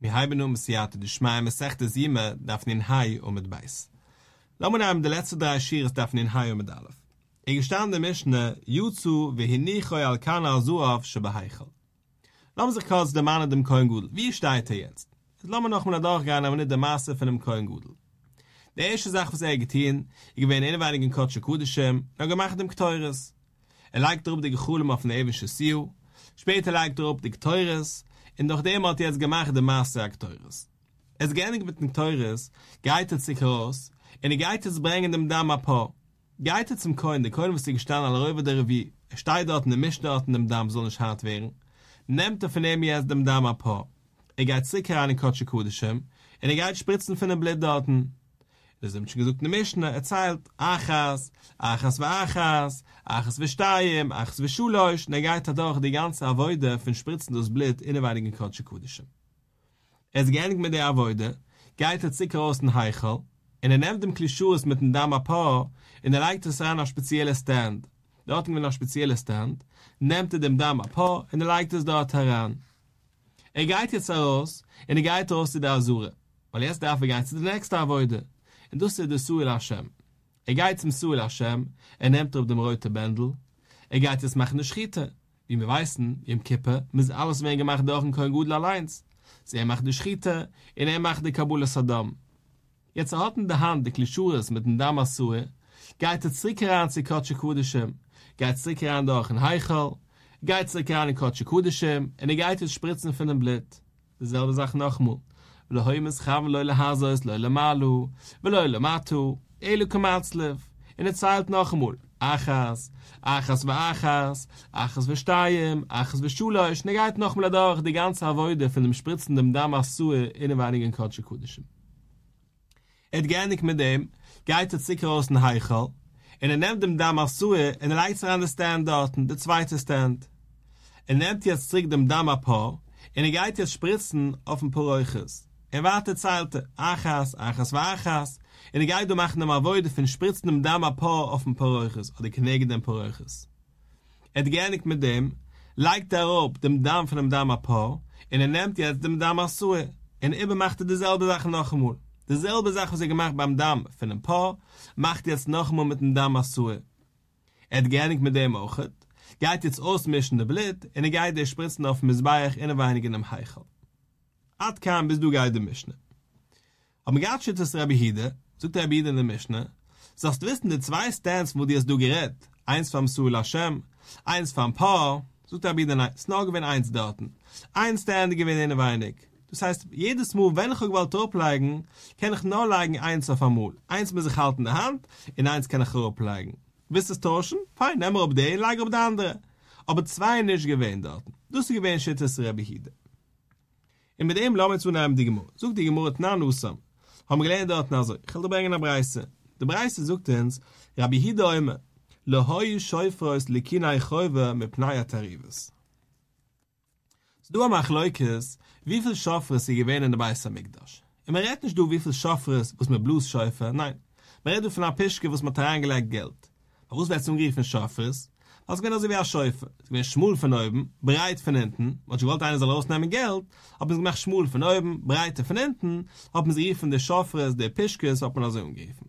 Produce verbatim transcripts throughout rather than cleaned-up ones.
Mihaibinum Siat Dishmaim Sechtes Yima Daphnin Hai Umid Beis. Lamanam de letzte drei Shirs Daphnin Hai Umid Aleph. Ich gestand der Mischne Jutsu Vehinichoi Alkana Zuaf Shebaheichel. Lass sich kurz der Mann dem Kohen Gudel. Wie steht er jetzt? Lass mir noch mal durchgehen, aber nicht der Masse von dem Kohen Gudel. Die erste Sache, was er getan, ich gewinne einweilig in Kotsche Kudischem, er gemacht dem Gteures. Er legt darauf die Gechulem auf eine ewige Siu, später legt darauf die Gteures, und doch dem hat er jetzt gemacht der Masse der Gteures. Es geendigt mit dem Gteures, geitet sich raus, und er geitet es bringen dem Damm ab ho. Geitet zum Kohen, der Kohen, was sie gestanden, alle Röwe der Revi, er steht dort und er mischt dort in dem Damm, soll nicht hart werden. Nehmt er von ihm jetzt dem Damm ab ho. Er geht sicher an in Kotsche Kudischem, und er geht spritzen von dem Blit dort. Das haben wir gesagt, die Mischne erzählt, Achas, Achas wie Achas, Achas wie Steim, Achas wie Schulosch, und er geht dadurch die ganze Avoide von Spritzen durchs Blit in der Weiligen Kotsche Kudische. Er ist geendigt mit der Avoide, geht er sicher aus dem Heichel, und er nimmt dem Klischus mit dem Damm Apo, und er legt es an auf spezielle Stand. Dort haben wir noch spezielle Stand, nimmt er dem Damm Apo, und er legt es dort heran. Er geht jetzt heraus, und er geht raus zu der Asure, weil jetzt darf er gehen zu der nächsten Avoide. Und das ist der Suil Hashem. Er geht zum Suil Hashem, er nimmt auf dem roten Bändel, er geht jetzt machen eine Schritte. Wie wir wissen, im Kippe, muss alles mehr gemacht werden, kein Gudel allein. So er macht die Schritte, und er macht die Kabul Saddam. Jetzt er hat in der Hand die Klischures mit dem Damas Suil, geht er zurück heran zu Kotsche Kudischem, geht zurück heran durch ein Heichel, geht zurück heran in Kotsche Kudischem, und er geht jetzt spritzen von dem Blit. Dasselbe sagt nochmal. Lo heimes khav lo le hazos lo le malu lo le matu ele kematzlev in et zahlt noch einmal achas achas va achas achas va steim achas va shula ich negait noch mal durch die ganze Avoide von dem spritzenden Damas zu in der weinigen Kotsche Kudischem. Et gernig mit dem geht et sicher aus den Heichel und er nimmt dem Damas zu in der leichter an der Stand dort, der zweite Stand. Er nimmt jetzt zurück dem Damapo und er geht jetzt spritzen auf dem Poräuches. Er wartet zahlte, achas, achas, wachas, und er geht und macht eine Mavoide von spritzendem Damm ein paar auf dem Poräuches, oder knägendem Poräuches. Er gernig mit dem, legt er ob dem Damm von dem Damm ein paar, und er nimmt jetzt dem Damm aus Suhe, und er macht dieselbe Sache noch einmal. Dieselbe Sache, was er gemacht beim Damm von dem Paar, macht jetzt noch einmal mit dem Damm aus Suhe. Er gernig mit dem auch, geht jetzt ausmischen der Blit, und er geht der Spritzen auf dem Misbeich in der Weinigen am Heichel. Ad kam bis du geide Mischne. Am Gatschit des Rabbi Hide, sucht der Rabbi Hide in der Mischne, sagst wissen, die zwei Stands, wo dir es du gerät, eins vom Suil Hashem, eins vom Paar, sucht der Rabbi Hide, es noch gewinn eins dorten. Ein Stand gewinn in der Weinig. Das heißt, jedes Mal, wenn ich euch auflegen, kann ich nur legen eins auf einmal. Eins muss ich halten in der Hand, in eins kann ich auflegen. Willst du es tauschen? Fein, nehmen wir auf den, legen auf den anderen. Aber zwei nicht gewinn dorten. Das gewinn Schit des Rabbi Hide. Und mit dem lassen wir zunehmen die Gemur. Sucht die Gemur, na nussam. Haben wir gelernt dort, na so. Ich will dir bringen eine Breise. Die Breise sucht uns, Rabbi Hide oime, lehoi scheufreus lekinai chäuwe mit pnaya tarives. So du am Achleukes, wie viel Schofres sie gewähnen in der Beis Hamikdash. Und man redet nicht du, wie viel Schofres, was man bloß schäufe, nein. Man redet von einer Pischke, was man da reingelegt Geld. Aber was wird zum Griff von Schofres? Also wenn er sie wie ein Schäufer, sie werden schmul von oben, breit von hinten, weil sie wollten einer soll rausnehmen Geld, ob man sie gemacht schmul von oben, breite von hinten, ob man sie riefen, der Schäufer der Pischkes, ob man also umgefen.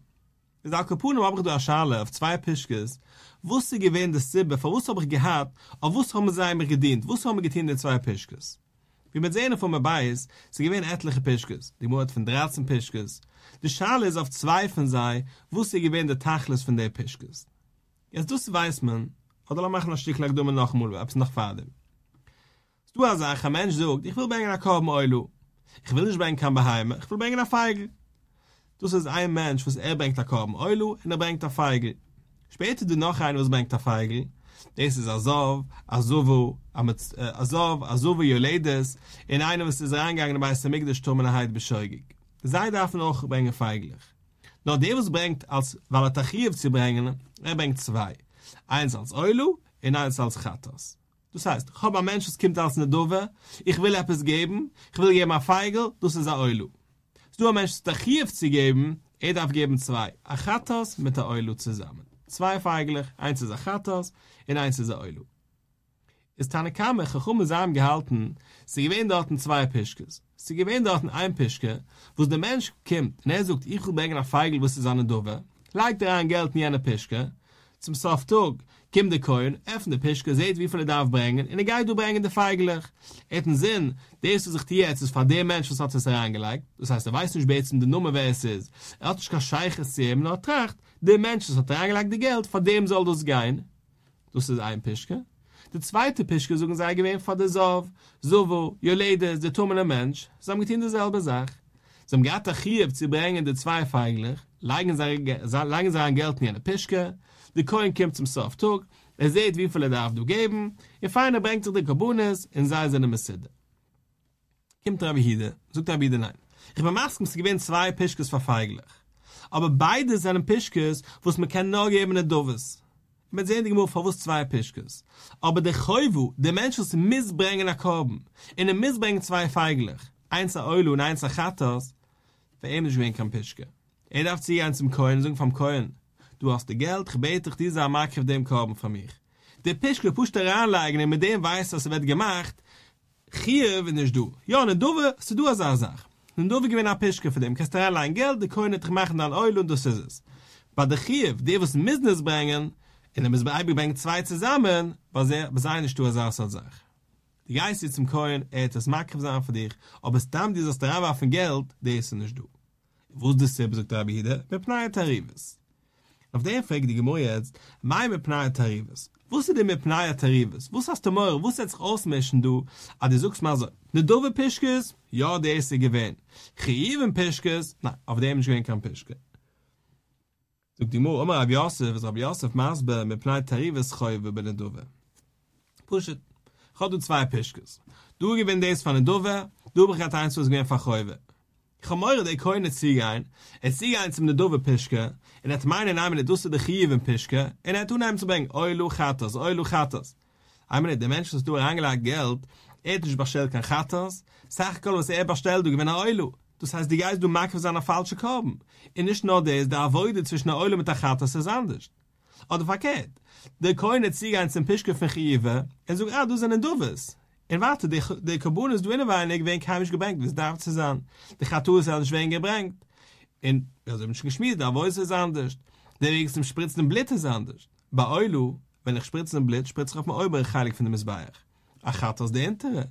Ist auch Kapunem, ob ich durch eine Schale auf zwei Pischkes, wusste ich gewähnt das Sibbe, von wusste ich gehabt, auf wusste haben sie einmal gedient, wusste haben wir gedient die zwei Pischkes. Wie man sehen von mir bei ist, sie gewähnt etliche Pischkes, die Mord von dreizehn Pischkes, die Schale ist auf zwei von sei, wusste ich gewähnt der Tachlis von der Pischkes. Jetzt das weiß man, oder machen wir ein Stück lang dumme noch mal, ob es noch fahrt. Du hast gesagt, ein Mensch sagt, ich will bei einer Korben Eulu. Ich will nicht bei einem Kampenheim, ich will bei einer Feigel. Das ist ein Mensch, was er bringt der Korben Eulu und er bringt der Feigel. Später du noch einen, was bringt der Feigel. Das ist Azov, Azovo, Azov, Azovo Yoledes, in einem, was ist reingegangen, bei der Mikdash-Turm in der Heid bescheuigig. Sei darf noch bringen Feiglich. Nur der, was bringt, als weil er Tachiev zu bringen, er bringt zwei. Eins als Eulu und eins als Chattas. Das heißt, ich habe ein Mensch, das kommt als eine Dove, ich will etwas geben, ich will geben ein Feigel, das ist ein Eulu. Wenn du ein Mensch, das Archiv zu geben, er darf geben zwei, ein Chattas mit der Eulu zusammen. zwei feiglich, eins ist Achatos und eins ist Eulu. Ist Tanakame Chachumme Samen gehalten, sie gewähnen dort zwei Pischkes. Sie gewähnen dort ein Pischke, wo der Mensch kommt und er sagt, ich will bringen nach Feigl, wo sie seine Dove, legt er ein Geld in eine Pischke, zum Softog, kommt der Koin, öffnet die Pischke, seht wie viel er darf bringen und er geht durch bringen der Feiglich. Hat einen Sinn, der ist, was ich dir jetzt ist, von dem Mensch, was hat es reingelegt, das heißt, er weiß nicht spätestens die Nummer, wer es ist. Er hat sich kein Scheich, es zu ihm, er trägt, der Mensch, was hat reingelegt, das Geld, von dem soll das gehen. Das ist ein Pischke. Der zweite Pischke, so sei gewähnt von der Sov, Sovo, Joledes, der tummene Mensch, sie haben getan dieselbe Sache. Sie haben gehabt, Achiev zu bringen, die zwei feiglich, legen sie ein Geld in eine Pischke, der Koin kommt zum Softug, er seht, wie viel er darf du geben, ihr Feiner bringt sich die Kabunis und sei seine Messidde. Kommt Rabbi Hide, sucht Rabbi Hide, nein. Ich bemaske, sie gewähnt zwei Pischkes von feiglich. Aber beide sind Pischkes, wo es mir kein Nor geben, der Doves. Mit sehen die Gemur verwusst zwei Pischkes. Aber der Chäuvu, der Mensch, was missbringen nach Korben, in dem missbringen zwei Feiglich, eins a Eulu und eins a Chattas, für ihn nicht gewinnt kein Pischke. Er darf sie eins im Koin, singen vom Koin. Du hast das Geld, ich bete dich diese Amak auf dem Korben von mir. Der Pischke pusht der Anleigen, mit dem weiß, was er wird gemacht, Chiev und nicht du. Ja, ne Dove, so du hast eine Sache. Ne Dove gewinnt ein Pischke für dem, kannst der Anleigen Geld, der Koin hat gemacht an Eulu und das ist es. Bei der Chiev, der was Missnis bringen, in dem es bei Eibig bringt zwei zusammen, was er bei seiner Stur sagt, soll sagen. Die Geist ist zum Koin, er hat das Makriv sein für dich, ob es dann dieses Drama von Geld, der ist nicht du. Wo ist das Seb, sagt Rabbi Hide, mit Pnei Tarives. Auf der fragt die Gemur jetzt, mei mit Pnei Tarives. Wo ist denn mit Pnei Tarives? Wo ist das Tomor? Wo ist jetzt ausmischen du? Aber du sagst mal so, ne dove Pischkes? Ja, der ist der Gewinn. Chieven Pischkes? Nein, auf dem ich gewinn kann Pischke. Sogt die Mur, Omer Rabbi Yosef, was Rabbi Yosef Masber mit Pnei Tarives Chäuwe bei der Dove. Pushet. Ich habe zwei Pischkes. Du gewinnt das von der Dove, du bekommst eins, was gewinnt von Chäuwe. Ich habe mir die Koine Ziege ein, es Ziege eins mit der Dove Pischke, und hat meinen Namen der Dusse der Chieven Pischke, und hat unheim zu bringen, Eulu Chattas, Eulu Chattas. Einmal der Mensch, das du angelegt Geld, er hat nicht bestellt kein Chattas, sag mal, was er bestellt, du gewinnt Eulu. Das heißt, die Geist, du magst auf seiner falschen Korben. Und nicht nur das, der Avoide zwischen der Eule und der Chattas ist anders. Oder verkehrt. Der Koine hat sich eins im Pischke von Chiewe und sagt, ah, du sind ein Doves. Und warte, der Korbun ist du inneweinig, wenn kein Mensch gebringt, wie es darf zu sein. Der Chattu ist halt nicht wen gebringt. Und, also, wenn ich geschmiert, der Avoide ist anders. Der Weg zum spritzenden Blit ist anders. Bei Eulu, wenn ich spritzenden Blit, spritze ich auf mein Eubere heilig von dem Misbeier. A Chattas der Intere.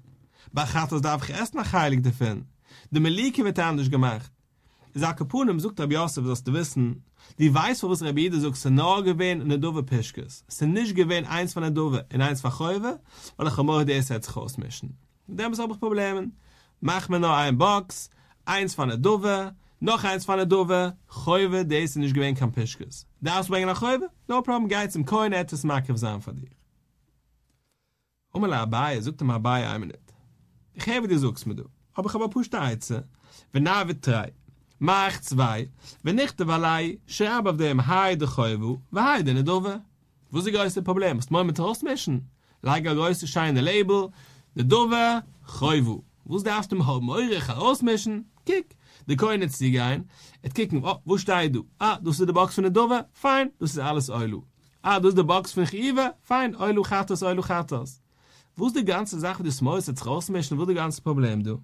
Bei Chattas darf ich erst nach heilig davon. Der Melike wird anders gemacht. Sag Kapunem, sucht Rabbi Yosef, das zu wissen, die weiß, wo es Rabbi Yosef sagt, es ist nur gewähnt in der Dove Pischkes. Es ist nicht gewähnt eins von der Dove und eins von Chäuwe, weil ich am Ort der Esse hat sich ausmischen. Da haben wir aber Probleme. Mach mir noch eine Box, eins von der Dove, noch eins von der Dove, Chäuwe, der Esse nicht gewähnt kann Pischkes. Darfst du bringen nach Chäuwe? No problem, geht's im Koin, etwas mag ich sein von dir. Um mal Abai, sucht ihm Abai eine Minute. Ich habe dir suchst mir du. Aber ich habe ein Pushta Eize. Wenn er wird drei, mach zwei, wenn nicht der Wallei, schreib auf dem Heide Chäuwe, und Heide nicht Dove. Wo ist das größte Problem? Was wollen wir mit der Hostmischen? Leig ein größtes Schein der Label, der Dove, Chäuwe. Wo ist das auf dem Haumeurich herausmischen? Kick, der Koin hat sich ein, et kicken, oh, wo steht du? Ah, du hast die Box von der Dove? Fein, das ist alles Eulu. Ah, du hast die Box von Chiewe? Fein, Eulu Chattas, Eulu Chattas. Wo ist die ganze Sache, die Smoys jetzt rausmischen? Wo ist das ganze Problem, du?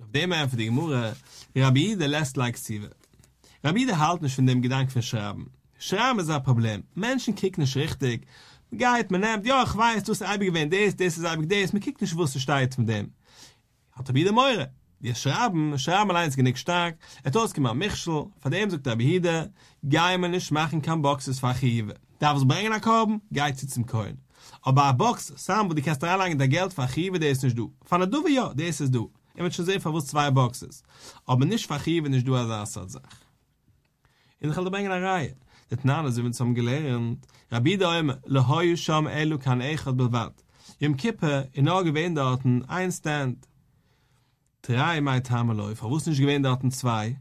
Auf dem Ende für die Gemurre, Rabbi Hide lässt like Sieve. Rabbi Hide halt nicht von dem Gedanken von Schrauben. Schrauben ist ein Problem. Menschen kicken nicht richtig. Man geht, man nimmt, ja, ich weiß, du hast ein Begewinn, das, das ist ein Begewinn, das, man kickt nicht, wo es steht von dem. Hat Rabbi Hide Meure. Die Schrauben, Schrauben allein ist nicht stark, er hat ausgemacht Michschel, von dem sagt Rabbi Hide, geh mir nicht machen, kann Boxes verchieben. Darf es bringen nach Korben, geht sie zum Koin. Aber eine Box, Sam, wo die Kastralange der Geld verchieben, das ist nicht du. Von der Duwe, ja, das ist du. Ich möchte schon sehen, wo es zwei Boxes. Aber nicht verchieben, nicht du als Assad-Sach. In der Chaldebengenerei. Das Nana sind wir zum Gelernt. Rabbi Daim, Lehoi Sham Elu kan Echad Bewad. Im Kippe, in der Gewähndarten, ein Stand. Drei Meit Hameläu. Verwusst nicht Gewähndarten zwei.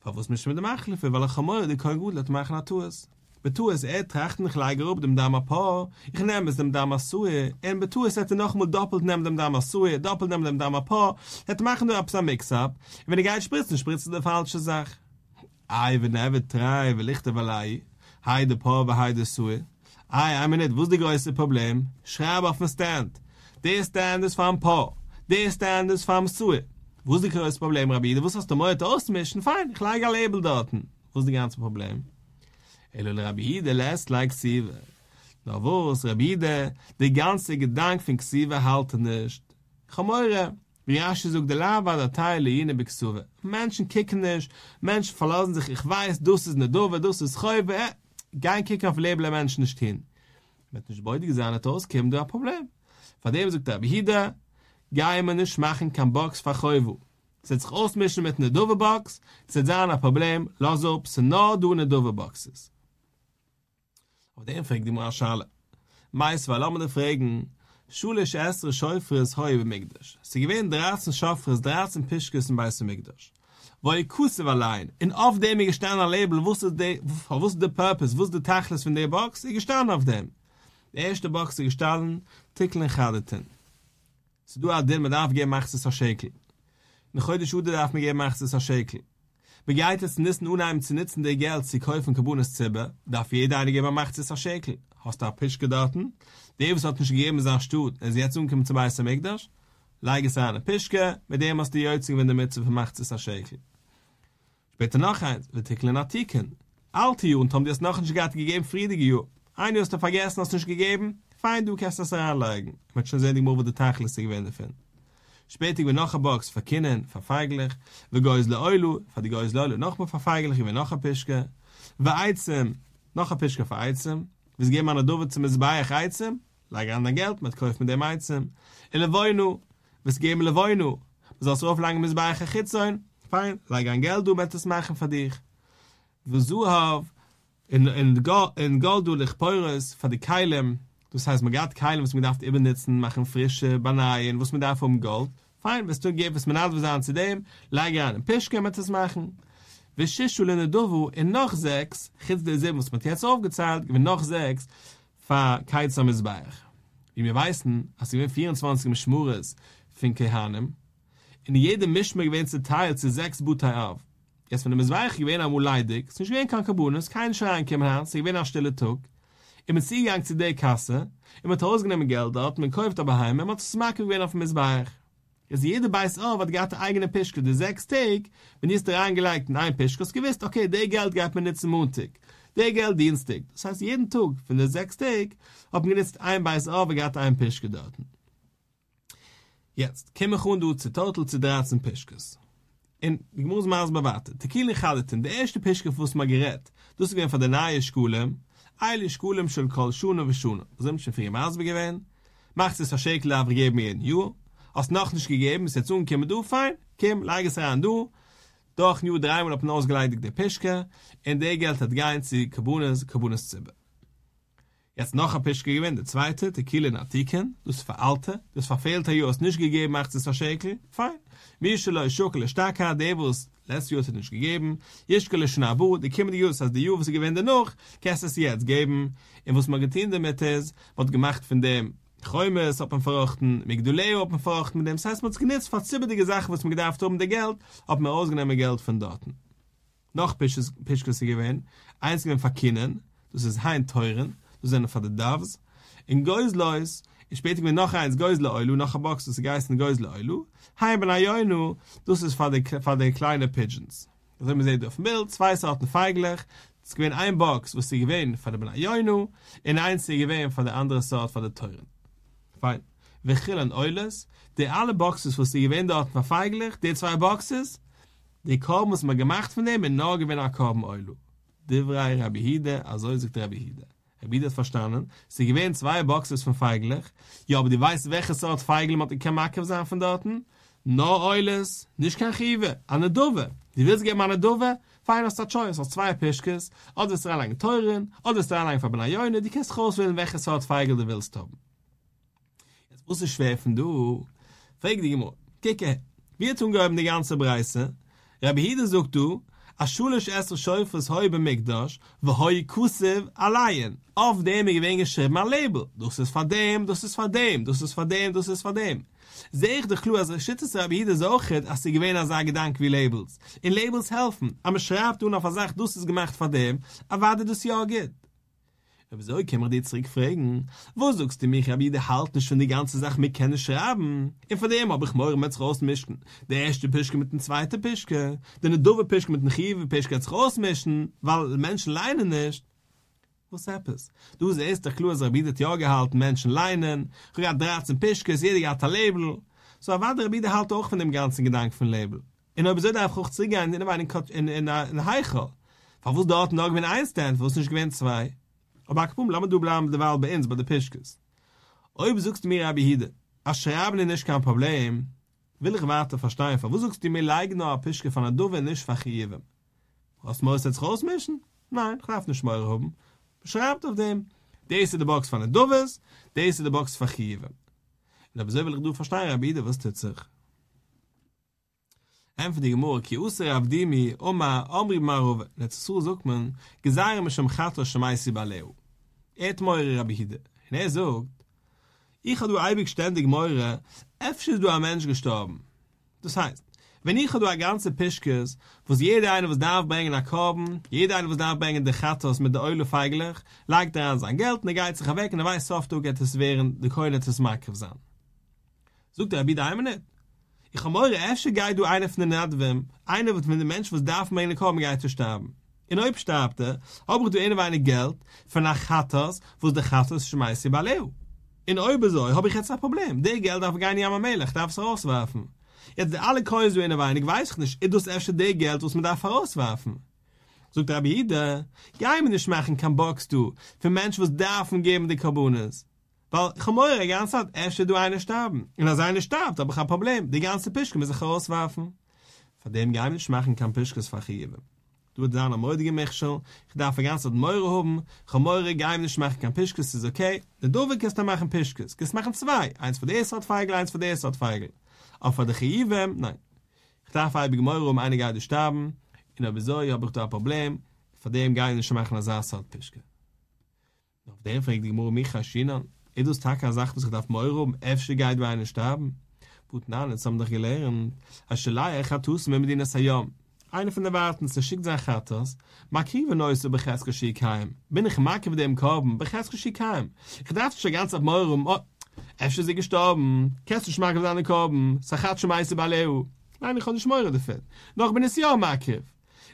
Verwusst mich mit dem Achlefe, weil ich Chamorre, die kein Gut, die machen Atuas. Betu es, er trachten mich leider auf dem Damapo, ich nehme es dem Damasue, und betu es hätte nochmal doppelt neben dem Damasue, doppelt neben dem Damapo, hätte machen nur ab so ein Mix-up, und wenn ich ein Spritzen, spritze die falsche Sache. I will never try to licht balai. Hide the power behind the suit. I am in it. What's the größte Problem? Schreib auf den Stand. Der Stand ist vom Po. Der Stand ist vom Suit. What's the größte Problem, Rabbi? Was hast du mal ausmischen? Fein, kleiner Label dort. What's the ganze Problem? Elo Rabbi, the last like Sieve. Na was, Rabbi, der ganze Gedanke von Sieve halt nicht. Chamoire. Riashi zog de lava da teile jene beksuwe. Menschen kicken nicht, Menschen verlassen sich, ich weiß, das ist ne dove, das ist schäufe, eh, kein Kick auf lebende Menschen nicht hin. Mit nicht beide gesahnet aus, käme da ein Problem. Von dem sagt er, behida, gai man nicht machen kann Box für schäufe. Setz sich ausmischen mit ne dove Box, setz an ein Problem, lass ob, se no du ne dove Boxes. Auf dem fragt die Marschale. Meist, weil auch mal fragen, Schulisch Esre Schäufres Heu bei Migdash. Sie gewähnen dreizehn Schäufres, dreizehn Pischkissen bei Migdash. Wo ihr Kusse war allein, in auf dem ihr gestanden Label, wusste der de Purpose, wusste der Tachlis von der Box, ihr gestanden auf dem. Die erste Box ihr gestanden, Ticklen Chadeten. So du hat dir mit aufgeben, machst es ein Schäkel. Nach heute Schude darf mir geben, machst es ein Schäkel. Begleitet es nicht unheimlich zu nützen, der Geld zu kaufen, Kabunas Zibbe, darf jeder eine geben, machst es ein Schäkel. Hast du ein Pischke dorten? Davis hat nicht gegeben, sein Stutt. Er ist jetzt umgekommen zu Beis HaMikdash. Leig es an eine Pischke, mit dem hast du die Jötzung, wenn der Mitzvah macht, ist ein Schäkel. Später noch eins, wir tickeln Artikeln. Alte Juh, und haben dir es noch nicht gegeben, friedige Juh. Ein Juh hast du vergessen, hast du nicht gegeben, fein, du kannst das heranlegen. Ich möchte schon sehen, ich muss, wo der Tachliste gewähnt finden. Später wir noch eine Box, verkennen, verfeiglich. Wir gehen Eulu, für die Geusle Eulu nochmal verfeiglich, wir noch eine Pischke. Wir eizem, noch eine Pischke vereizem. Wir gehen an der Dove zum Mizbeach eizem. Lege an dein Geld, man kauft mit dem Eizem. In Levoinu, was geben Levoinu? Man soll so oft lange mit Beich achit sein. Fein, lege an Geld, du willst das machen für dich. Wir suchen in, in, in Gold, du lich Peures, für die Keilem. Das heißt, man geht Keilem, was man darf eben nützen, machen frische Bananen, was man darf vom Gold. Fein, was du gibst, was man hat, was an zu dem, lege an den Pischke, man das machen. Wir schischen in der Dove, in noch sechs, chitz der Seben, was man jetzt aufgezahlt, in noch sechs, fa keitz am Mizbeach. Wie wir weißen, als wir vierundzwanzig im Schmures von Kehanem, in jedem Mischmer gewähnt sie Teil zu sechs Butai auf. Jetzt wenn der Mizbeach gewähnt am Uleidig, es nicht gewähnt kein Kabunus, kein Schrein kein Hans, sie gewähnt an Stille Tuck, im Ziegang zu der Kasse, im hat rausgenommen Geld dort, man kauft aber heim, man hat das Marke gewähnt auf dem Mizbeach. Jetzt jeder beißt auf, hat gerade eigene Pischke, der sechs Tag, wenn ihr es da reingelegt in ein Pischke, ist gewiss, okay, der Geld gab mir nicht zum Montag. Der Geld Dienstag. Das heißt, jeden Tag von der sechs Tag hat man jetzt ein Beiß auf und hat ein Pischke dort. Jetzt, käme ich und du zu total zu dreizehn Pischkes. Und ich muss mal was bewarten. Tequila Chalatin, der erste Pischke, wo es mal gerät, das ist von der neuen Schule, alle Schule, schon kol Schuene und Schuene. Das sind schon viele Maße gewesen. Macht es ein Schäkel, aber geben wir jeden Jahr. Hast noch nicht gegeben, ist jetzt ungekommen, du, fein, komm, leig es rein, du, doch nur dreimal auf den ausgeleitigten Pischke, und der Geld hat gein zu Kabunas, Kabunas Zibbe. Jetzt noch ein Pischke gewinnt, der zweite, der Kiel in Artikeln, das veralte, das verfehlte Jahr ist nicht gegeben, macht es ein Schäkel, fein. Mischele, Schokele, Staka, der was letztes Jahr hat nicht gegeben, Ischkele, Schnabu, die kommen die Jahr, das heißt, die Jahr, was sie gewinnt noch, kannst es jetzt geben, und was man getan damit ist, wird gemacht von dem, Chäumes hat man verrochten, Migduleo hat man verrochten mit dem, das heißt, man hat sich genitzt, verzibbelige Sachen, was man gedacht hat, um das Geld, hat man ausgenommen Geld von dort. Noch Pischküsse gewähnt, eins gewähnt von Kindern, das ist Hein Teuren, das sind von den Davs, in Geusleus, später gewähnt noch eins Geusle-Eulu, noch eine Box, das ist Geist in Geusle-Eulu, Hein Benayoinu, das ist von den kleinen Pigeons. Das haben wir gesehen auf dem Bild, zwei Sorten feiglich, es gewähnt ein Box, was sie gewähnt von der Benayoinu, in eins sie gewähnt von der anderen Sort von den Teuren. Fein. Wir chillen Eules, die alle Boxes, was sie gewähnt dort verfeiglich, die zwei Boxes, die Korben, was man gemacht von dem, in nur gewähnt ein Korben Eulu. Divrei Rabbi Hide, also sagt Rabbi Hide. Rabbi Hide hat verstanden, sie gewähnt zwei Boxes von feiglich, ja, aber die weiß, welche Sort feiglich man kann machen sein von dort, nur Eules, nicht kein Chive, eine Dove. Die will es geben an eine Dove, fein aus der Choice, aus zwei Pischkes, oder ist drei lange Teuren, oder ist drei lange Verbenajoine, die kannst rauswählen, welche Sort feiglich du willst haben. Usse schwefen, du. Frag dich immer. Kicke, wir tun geben die ganze Preise. Rabbi Hide sagt du, Ashulish esser Schäufers hoi beim Mikdash, wo hoi kusiv allein. Auf dem ich wegen geschrieben ein Label. Das ist von dem, das ist von dem, das ist von dem, das ist von dem. Sehe ich dich klar, als ich schütze, aber jeder sagt, als sie gewähne als ein Gedanke wie Labels. In Labels helfen, aber schreibt und auf der Sache, das ist gemacht von dem, aber warte, das ja geht. Aber so kann man dich zurückfragen. Wo sagst du mich, aber jeder halt nicht von der ganzen Sache mit können schreiben? Und von dem habe ich morgen mit rausmischen. Der erste Pischke mit dem zweiten Pischke. Dann der doofe Pischke mit dem Chive Pischke jetzt rausmischen, weil Menschen leinen nicht. Was ist das? Du siehst, der Klose Rabbi hat ja gehalten, Menschen leinen. Ich habe dreizehn Pischkes, jeder hat ein Label. So aber der Rabbi halt auch von dem ganzen Gedanken von Label. Und ob so darf ich auch zurückgehen in einen Heichel. Warum dort noch wenn ein Stand, wo es nicht gewinnt zwei? Aber ich bin, lass mich du bleiben, der Wahl bei uns, bei der Pischkes. Oi, besuchst du mir, Rabbi Hide. Als Schreiben ist kein Problem, will ich warten, verstehen. Wo suchst du mir leider noch eine Pischke von der Dove, nicht von Chieven? Hast du mir das jetzt rausmischen? Nein, ich darf nicht mehr haben. Schreibt auf dem. Der ist in der Box von der Dove, der ist in der Box von Chieven. Und aber so will ich du verstehen, Rabbi Hide, was tut sich? Einfach die Gemurre, ki usser Avdimi, Oma, Omri, Marov, Netzusur, sagt man, Gesare, Mishem, Chato, Shemaisi, Baleu. Et Meure, Rabbi Hide. Und er sagt, ich habe du eibig ständig Meure, öfters du ein Mensch gestorben. Das heißt, wenn ich habe du ein ganze Pischkes, wo es jeder eine, was darf bringen, nach Korben, jeder eine, was darf bringen, der Chatos mit der Eule feiglich, legt er an sein Geld, und er geht sich weg, und er weiß, oft du geht es während der Keule des Markov sein. Sagt er, Rabbi Hide, einmal nicht. Ich habe eure erste Geid, du eine von den Nadwem, eine, was mit dem Mensch, was darf bringen, nach Korben, geht zu sterben. In oib stabte, ob ich du eine weinig Geld von der Chattas, wo der Chattas schmeißt sie bei Leu. In oib so, habe ich jetzt ein Problem. Der Geld darf gar nicht am Melech, darf es rauswerfen. Jetzt alle Käuse du eine weinig, weiß ich nicht, ich darf erst der Geld, was man darf rauswerfen. Sogt Rabbi Hide, ja, ich nicht machen kann Box, du, für Menschen, was darf geben, die Karbunas. Weil ich habe eure ganze Zeit, erst du eine starben. Und als eine starbt, habe ich ein Problem. Die ganze Pischke muss ich rauswerfen. Von dem ich nicht machen kann Pischkes vergeben. Du wirst sagen, am Morgen gemacht schon, ich darf die ganze Zeit Meure haben, ich kann Meure geheimnis machen, kann Pischkes, ist okay. Der Dove kannst du machen Pischkes, kannst du machen zwei, eins von der Sort Feigl, eins von der Sort Feigl. Aber von der Chiyivem, nein. Ich darf eibig Meure um eine Geide sterben, in der Besorge habe ich da ein Problem, von dem geheimnis machen, als eine Sort Pischke. Auf der fragt die Gemurre mich, Hashinan, Edus Taka sagt, dass ich darf Meure um, öfter Geide bei einer sterben. Gut, nein, jetzt haben wir doch gelernt, Aschelei, ich hatte es, wenn wir die Nesayom. Einer von der Wartens, der schickt sein Chattas, Makiwe Neues über Cheskeschick heim. Bin ich Makiwe dem Korben, bei Cheskeschick heim. Ich darf schon ganz auf Meurum, oh, öfter sie gestorben, kannst du schmacken seine Korben, Sachat schmeiße Baleu. Nein, ich kann nicht Meure dafür. Noch bin ich ja Makiwe.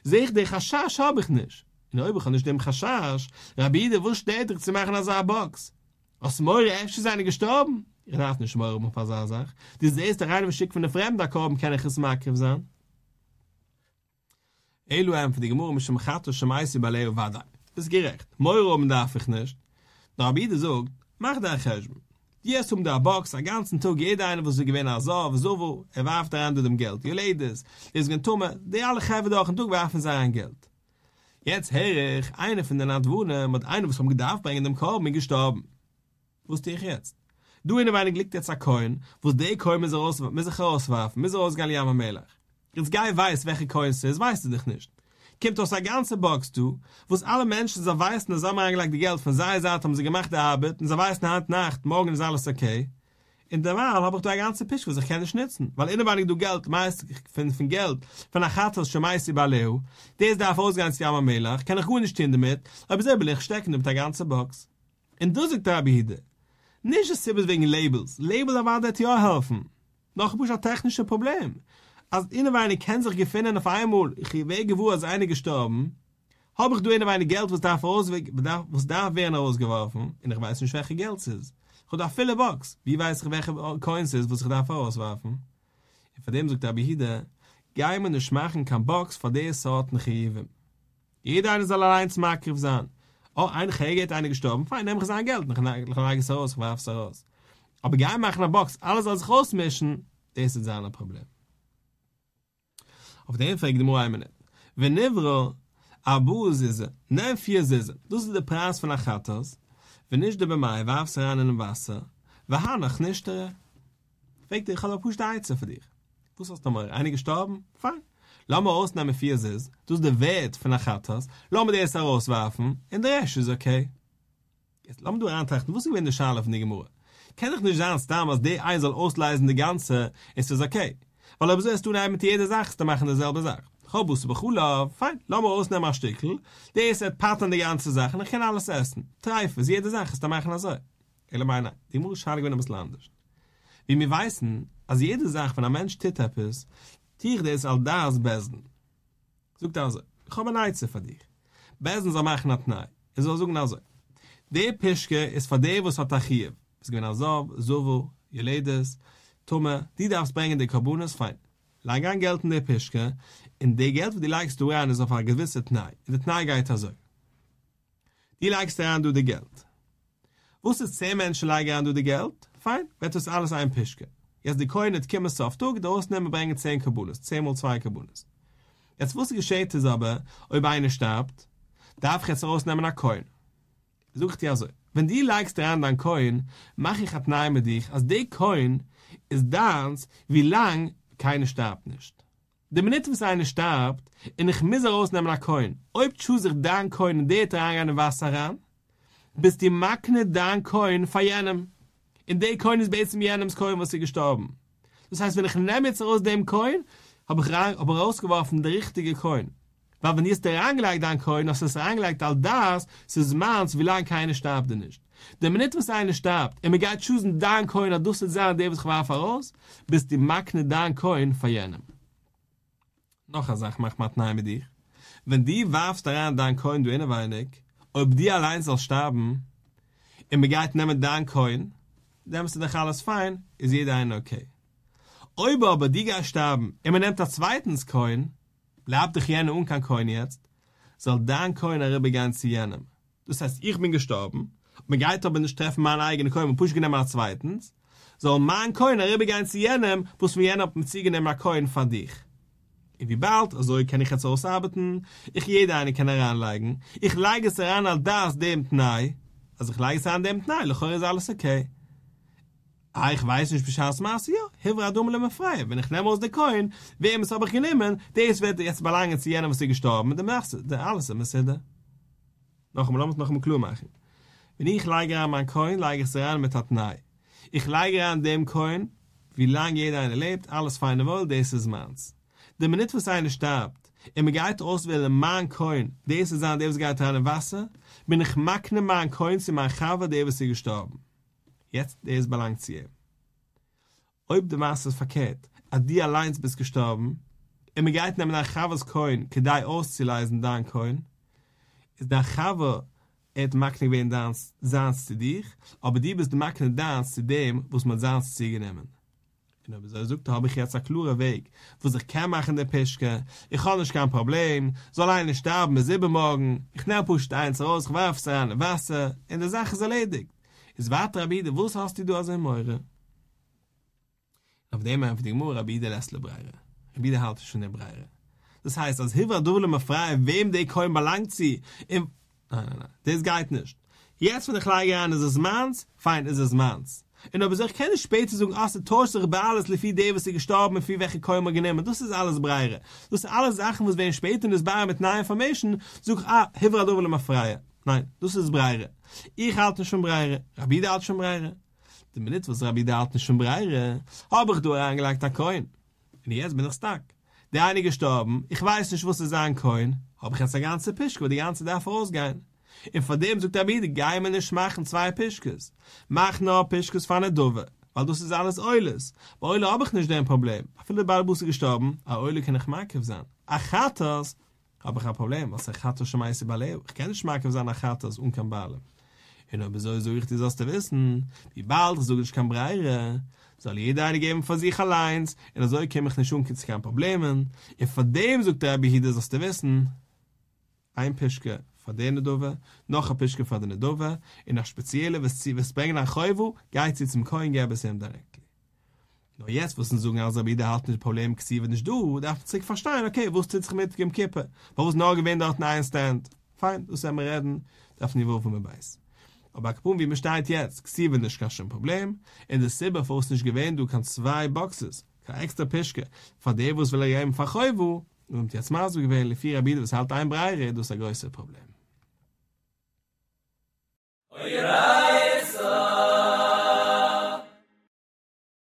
Sehe ich, den Chashash habe ich nicht. In der Übung kann ich dem Chashash, Rabbi Hide, wo steht er zu machen als eine Box? Aus Meure, öfter seine gestorben? Ich darf nicht Meurum auf eine Sache. Diese erste Reihe, was schickt von der Fremder Korben, kann ich es Makiwe sein. Elu haben für die Gemurre, mit dem Chato, schmeiße bei Leo Wadai. Das ist gerecht. Meure oben darf ich nicht. Der Rabbi Hide sagt, mach da ein Cheshbon. Die ist um der Box, den ganzen Tag, jeder eine, wo sie gewinnt, also, wieso, wo, er warf daran durch dem Geld. Ihr Ladies, ihr seid Tumme, die alle Chäfer doch einen Tag werfen sie an Geld. Jetzt höre ich, einer von den Antwohnen, mit einer, was vom Gedarf bringen, dem Korben, gestorben. Wusste ich jetzt? Du in der Weinig liegt jetzt ein Koin, wo die Koin müssen rauswerfen, müssen rausgehen, am Melech. Jetzt geil weiß, welche Coins es ist, weißt du dich nicht. Kommt aus der ganzen Box, du, wo es alle Menschen so weißen, dass am Angelag die Geld von seiner Seite haben sie gemacht, die Arbeit, und so weißen Hand Nacht, morgen ist alles okay. In der Wahl habe ich da eine ganze Pischke, was ich kann nicht schnitzen. Weil innerweinig du Geld, meist von, von Geld, von der Chattas, schon meist über Leo, der ist darf ausgehen, die am Melach, kann ich gut nicht stehen damit, aber selber ich stecken mit der ganzen Box. Und du sagst, Rabbi Hide, nicht das Siebes wegen Labels. Label erwartet war das ja helfen. Noch ein bisschen technisches Problem. Als innerweine kann sich gefunden, auf einmal, ich wege wo als eine gestorben, habe ich durch innerweine Geld, was darf werden rausgeworfen, und ich weiß nicht, welche Geld es ist. Ich habe da viele Box, wie weiß ich, welche Coins es ist, was ich darf rauswerfen. Und von dem sagt Rabbi Hide, geh mir nicht machen, kann Box von der Sorten geben. Jeder eine soll allein zum Markgriff sein. Oh, ein Gehege hat eine gestorben, fein, nehme ich sein Geld, ich lege es raus, ich werfe es raus. Aber geh mir machen eine Box, alles als rausmischen, das ist sein Problem. Auf den fragt die Mura einmal nicht. Wenn Nivro, Abu Zizze, Nefje Zizze, das ist der Preis von Achatos, wenn ich der Bemai warf sie ran in dem Wasser, wahanach nicht der, fragt dich, ich habe eine Push der Eize für dich. Was hast du mal? Eine gestorben? Fein. Lama Ausnahme vier ist, dass der Wert von Achatas, lass mir die erst rauswerfen, und der Rest ist okay. Jetzt lass mir du antrachten, wo ist gewinn der Schale von der Gemurre? Kann ich nicht sagen, dass der ein soll ausleisen, der Ganze ist es okay. Weil ob so ist, du nein mit jeder Sache, dann machen derselbe Sache. Chobus, Bechula, fein, lass mir Ausnahme ein Stückchen, der ist ein Part an der ganzen Sache, und ich kann alles essen. Treife, sie jede Sache ist, dann machen das so. Ich meine, die Gemurre ist schade gewinn, was landisch. Wie wir wissen, als jede Sache, wenn ein Mensch tittap ist, Tier, der ist all das Besen. Sog da so, ich habe eine Eize für dich. Besen soll machen hat nein. Ich soll sagen also, der Pischke ist für der, was hat Achiev. Es gibt eine Sob, Sovo, Jeledes, Tumme, die darfst bringen, die Karbunas, fein. Lang an Geld in der Pischke, in der Geld, wo die leikst du an, ist auf eine gewisse Tnei. In der Tnei geht er so. Die leikst du an, du die Geld. Wusstet zehn Menschen leik an, du die Geld? Fein, wird das alles ein Pischke. Jetzt die Koine, die Kimmers auf Tug, der Ausnahme bringen zehn Kabulis, zehn mal zwei Kabulis. Jetzt, was geschieht ist aber, ob einer starbt, darf ich jetzt Ausnahme nach Koine. Such dir also, wenn die leikst daran an Koine, mache ich hat nein mit dich, als die Koine ist das, wie lang keine starbt nicht. Die Minute, bis einer starbt, und ich misse Ausnahme nach Koine, ob schuhe sich dann Koine, der Trang an Wasser ran, bis die Magne dann Koine verjahren. In der Coin ist bei diesem jenem Coin, was sie gestorben. Das heißt, wenn ich nehme jetzt aus dem Coin, habe ich rausgeworfen den richtigen Coin. Weil wenn jetzt der angelegt an Coin, dass es angelegt all das, es ist meins, wie lange keiner starb denn nicht. Denn wenn nicht was einer starbt, und man geht schüssen den Coin, dann dustet es an, der wird geworfen raus, bis die Magne den Coin von jenem. Noch eine Sache, mach mal nein mit dir. Wenn die warfst daran den Coin, du eine weinig, ob die allein soll starben, und man geht nehmen den Coin, dann ist doch alles fein, ist jeder einer okay. Oiber aber die gestorben, und man nimmt das zweitens Coin, bleibt doch jene und kein Coin jetzt, soll dann Coin darüber ganz zu jenem. Das heißt, ich bin gestorben, man geht aber nicht treffen meinen eigenen Coin, man pusht genommen als zweitens, soll mein Coin darüber ganz zu jenem, muss mir jener auf dem Ziegen nehmen, ein Coin für dich. Und wie bald, also kann ich jetzt ausarbeiten, ich jeder eine kann heranlegen, ich leige es heran als das dem Tnei, also ich leige es an dem Tnei, doch ist alles okay. Ah, ich weiß nicht, bis das Maß, ja, Hivra Dummel im Freien. Wenn ich nehme aus der Coin, wem es aber genommen, das wird jetzt bei lange zu jenem, was sie gestorben ist, dann machst du alles im Sede. Noch einmal, lass uns noch einmal klar machen. Wenn ich leige an meinen Coin, leige ich es an mit Tatnai. Ich leige an dem Coin, wie lange jeder eine lebt, alles feine wohl, das ist meins. Denn wenn nicht was einer starbt, und man geht auswählen, mein Coin, das ist an, der was geht an Wasser, bin ich magne mein Coin zu meinem Chava, der was sie gestorben. Jetzt, der ist belangt zu ihm. Ob der Maße ist verkehrt, an die allein bist gestorben, und man geht nämlich nach Chavas Coin, kedai auszuleisen, dein Coin, ist der Chava, et Makne gewähnt, sanz zu dich, aber die bist der Makne dans zu dem, wo es man sanz zu ziehen nehmen. Und ob er sagt, da habe ich jetzt einen klaren Weg, wo sich kein Machen der Pischke, ich habe nicht kein Problem, soll einer sterben bis sieben Morgen, ich nehme pusht eins raus, ich werfe es an Wasser, und die Sache ist erledigt. Es warte, Rabide, wo hast du also im Meure? Auf dem einfach die Gemur, Rabide, lässt le Breire. Rabide halte schon der Breire. Das heißt, als Hivra Duble me frei, wem die Koin belangt sie? Im nein, nein, nein, das geht nicht. Jetzt, wenn ich leige an, ist es meins, fein, ist es meins. Und ob ich euch keine später sagen, ach, du täuscht dich bei alles, wie viel die, was sie gestorben, wie viel welche Koin man genommen. Das ist alles Breire. Das sind alles Sachen, was wir später in das Breire mit neuen Informationen suchen, ah, Hivra Duble me frei. Nein, das ist Breire. Ich halte schon Breire, Rabide halte schon Breire. Die Minute, was Rabide halte schon Breire, habe ich durch angelegt an Coin. Und jetzt bin ich stark. Der eine gestorben, ich weiß nicht, was es an Coin, habe ich jetzt eine ganze Pischke, wo die ganze darf rausgehen. Und von dem sagt Rabide, geh mir nicht machen zwei Pischkes. Mach nur Pischkes von der Dove, weil das ist alles Eules. Bei Eule habe ich nicht den Problem. Viele Balbusse gestorben, aber Eule kann ich Markiv sein. Achatas, aber kein Problem, was ich hatte schon meist überlebt. Ich kenne Schmacke von Achatas und kein Balem. Und ob es so richtig ist, dass du wissen, wie bald, so ich kann Breire, soll jeder eine geben von sich allein, und so kann ich nicht schon, gibt es keine Probleme. Und von dem sagt der Rabbi Hida, dass du wissen, ein Pischke von der Nedove, noch ein Pischke von der Nedove, und nach Spezielle, was sie bringen nach Chauvu, geht sie zum Koin, geben sie ihm direkt. Nur jetzt, wo sie sagen, also bei der halt nicht Problem, sie wird nicht du, darf ich verstehen, okay, wo ist jetzt mit dem Kippe? Wo ist noch gewinnt, dort ein Stand? Fein, du sollst mir reden, darf nicht wo von mir beißen. Aber wie man steht jetzt, sie wird nicht kein Problem, in der Sibbe, wo es nicht gewinnt, du kannst zwei Boxes, kein extra Pischke, von der, wo es will er eben verkäufen, Und jetzt mal so gewähle vier Abide, was halt ein Brei redet, das ist ein größeres Problem.